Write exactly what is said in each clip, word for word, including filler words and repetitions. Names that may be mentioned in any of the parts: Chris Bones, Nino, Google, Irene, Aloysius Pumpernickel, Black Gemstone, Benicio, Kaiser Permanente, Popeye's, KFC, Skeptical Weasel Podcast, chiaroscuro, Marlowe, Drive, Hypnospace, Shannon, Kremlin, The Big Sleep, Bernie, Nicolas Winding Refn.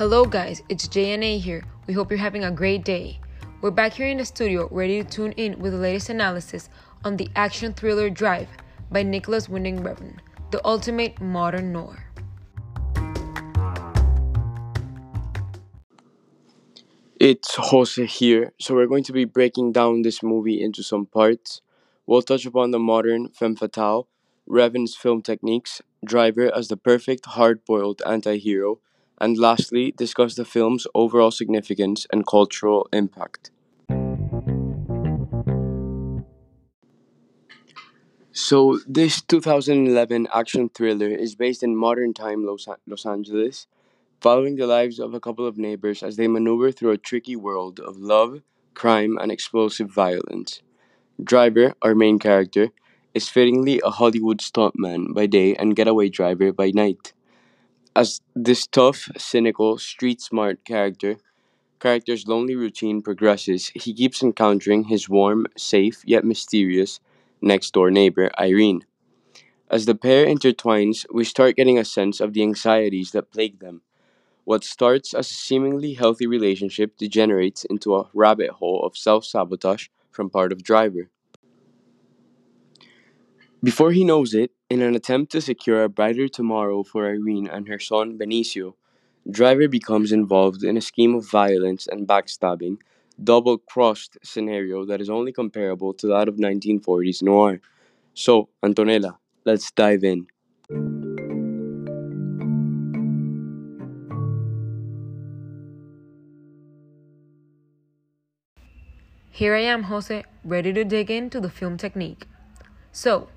Hello guys, it's J N A here. We hope you're having a great day. We're back here in the studio ready to tune in with the latest analysis on the action thriller Drive by Nicolas Winding Refn, the ultimate modern noir. It's Jose here, so we're going to be breaking down this movie into some parts. We'll touch upon the modern femme fatale, Refn's film techniques, Driver as the perfect hard-boiled anti-hero, and lastly, discuss the film's overall significance and cultural impact. So, this two thousand eleven action thriller is based in modern time Los, Los Angeles, following the lives of a couple of neighbors as they maneuver through a tricky world of love, crime, and explosive violence. Driver, our main character, is fittingly a Hollywood stuntman by day and getaway driver by night. As this tough, cynical, street-smart character, character's lonely routine progresses, he keeps encountering his warm, safe, yet mysterious next-door neighbor, Irene. As the pair intertwines, we start getting a sense of the anxieties that plague them. What starts as a seemingly healthy relationship degenerates into a rabbit hole of self-sabotage from part of Driver. Before he knows it, in an attempt to secure a brighter tomorrow for Irene and her son Benicio, Driver becomes involved in a scheme of violence and backstabbing, double-crossed scenario that is only comparable to that of nineteen forties noir. So, Antonella, let's dive in. Here I am, Jose, ready to dig into the film technique. So,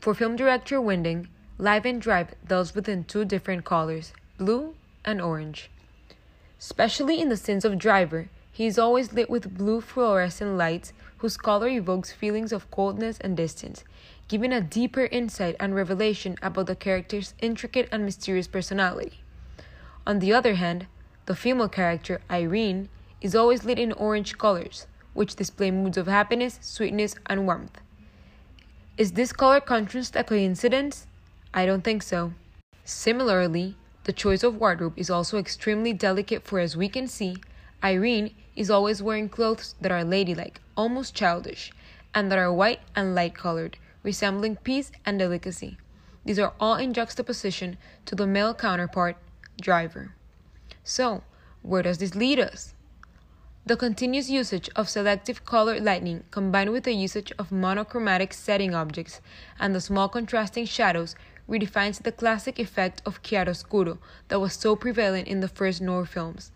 for film director Winding, Live and Drive deals within two different colors, blue and orange. Especially in the scenes of Driver, he is always lit with blue fluorescent lights whose color evokes feelings of coldness and distance, giving a deeper insight and revelation about the character's intricate and mysterious personality. On the other hand, the female character, Irene, is always lit in orange colors, which display moods of happiness, sweetness, and warmth. Is this color contrast a coincidence? I don't think so. Similarly, the choice of wardrobe is also extremely delicate, for as we can see, Irene is always wearing clothes that are ladylike, almost childish, and that are white and light-colored, resembling peace and delicacy. These are all in juxtaposition to the male counterpart, Driver. So, where does this lead us? The continuous usage of selective color lighting combined with the usage of monochromatic setting objects and the small contrasting shadows redefines the classic effect of chiaroscuro that was so prevalent in the first noir films,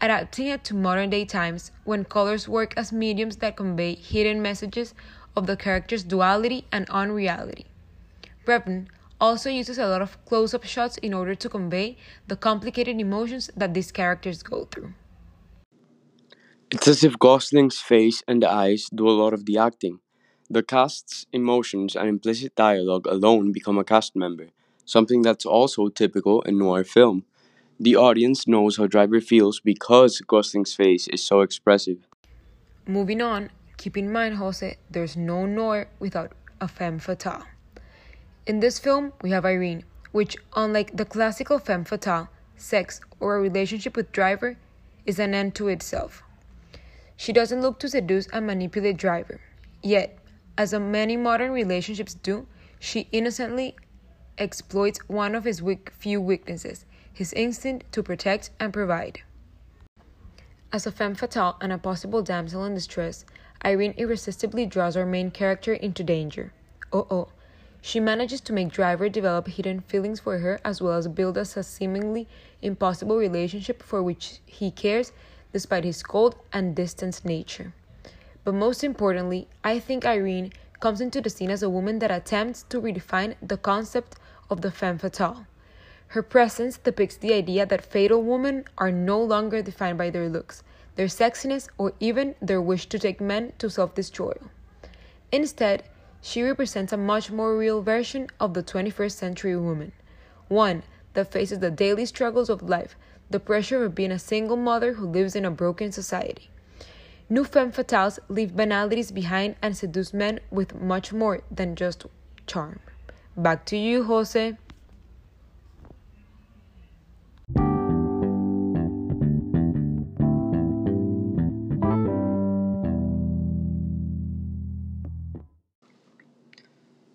adapting it to modern-day times when colors work as mediums that convey hidden messages of the character's duality and unreality. Refn also uses a lot of close-up shots in order to convey the complicated emotions that these characters go through. It's as if Gosling's face and eyes do a lot of the acting. The cast's emotions and implicit dialogue alone become a cast member, something that's also typical in noir film. The audience knows how Driver feels because Gosling's face is so expressive. Moving on, keep in mind, Jose, there's no noir without a femme fatale. In this film, we have Irene, which, unlike the classical femme fatale, sex or a relationship with Driver is an end to itself. She doesn't look to seduce and manipulate Driver. Yet, as many modern relationships do, she innocently exploits one of his weak, few weaknesses, his instinct to protect and provide. As a femme fatale and a possible damsel in distress, Irene irresistibly draws our main character into danger. Uh-oh. She manages to make Driver develop hidden feelings for her as well as build us a seemingly impossible relationship for which he cares despite his cold and distant nature. But most importantly, I think Irene comes into the scene as a woman that attempts to redefine the concept of the femme fatale. Her presence depicts the idea that fatal women are no longer defined by their looks, their sexiness, or even their wish to take men to self-destroyal. Instead, she represents a much more real version of the twenty-first century woman, one that faces the daily struggles of life, the pressure of being a single mother who lives in a broken society. New femme fatales leave banalities behind and seduce men with much more than just charm. Back to you, Jose.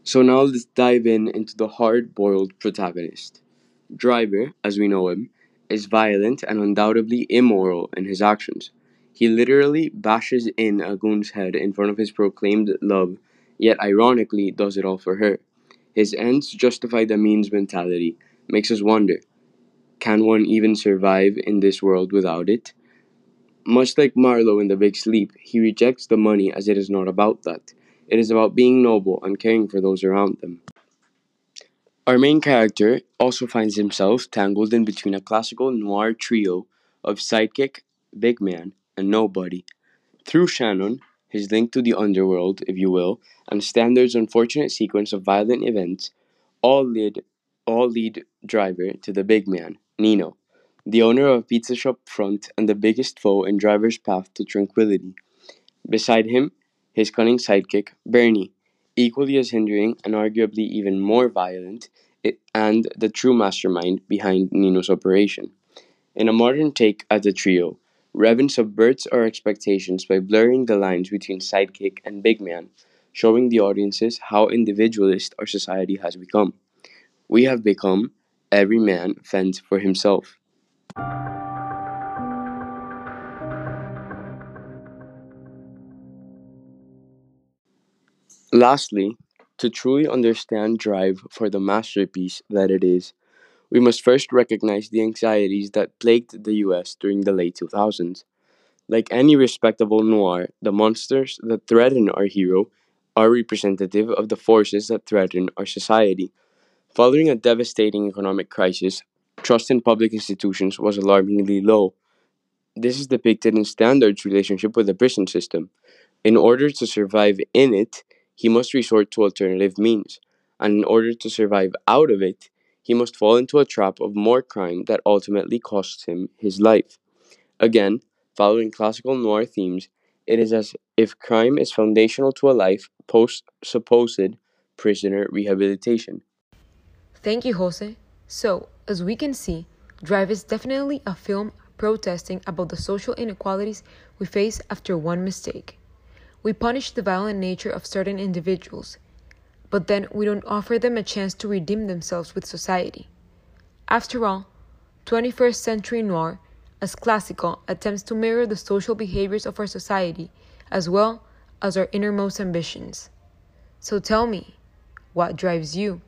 So now let's dive in into the hard-boiled protagonist. Driver, as we know him, is violent and undoubtedly immoral in his actions. He literally bashes in a goon's head in front of his proclaimed love, yet ironically does it all for her. His ends justify the means mentality. Makes us wonder, can one even survive in this world without it? Much like Marlowe in The Big Sleep, he rejects the money as it is not about that. It is about being noble and caring for those around them. Our main character also finds himself tangled in between a classical noir trio of sidekick, big man, and nobody. Through Shannon, his link to the underworld, if you will, and Standard's unfortunate sequence of violent events, all lead, all lead Driver to the big man, Nino, the owner of a pizza shop front and the biggest foe in Driver's path to tranquility. Beside him, his cunning sidekick, Bernie, equally as hindering and arguably even more violent, it, and the true mastermind behind Nino's operation. In a modern take at the trio, Refn subverts our expectations by blurring the lines between sidekick and big man, showing the audiences how individualist our society has become. We have become every man fends for himself. Lastly, to truly understand Drive for the masterpiece that it is, we must first recognize the anxieties that plagued the U S during the late two thousands. Like any respectable noir, the monsters that threaten our hero are representative of the forces that threaten our society. Following a devastating economic crisis, trust in public institutions was alarmingly low. This is depicted in Standard's relationship with the prison system. In order to survive in it, he must resort to alternative means, and in order to survive out of it, he must fall into a trap of more crime that ultimately costs him his life. Again, following classical noir themes, it is as if crime is foundational to a life post-supposed prisoner rehabilitation. Thank you, Jose. So, as we can see, Drive is definitely a film protesting about the social inequalities we face after one mistake. We punish the violent nature of certain individuals, but then we don't offer them a chance to redeem themselves with society. After all, twenty-first century noir, as classical, attempts to mirror the social behaviors of our society, as well as our innermost ambitions. So tell me, what drives you?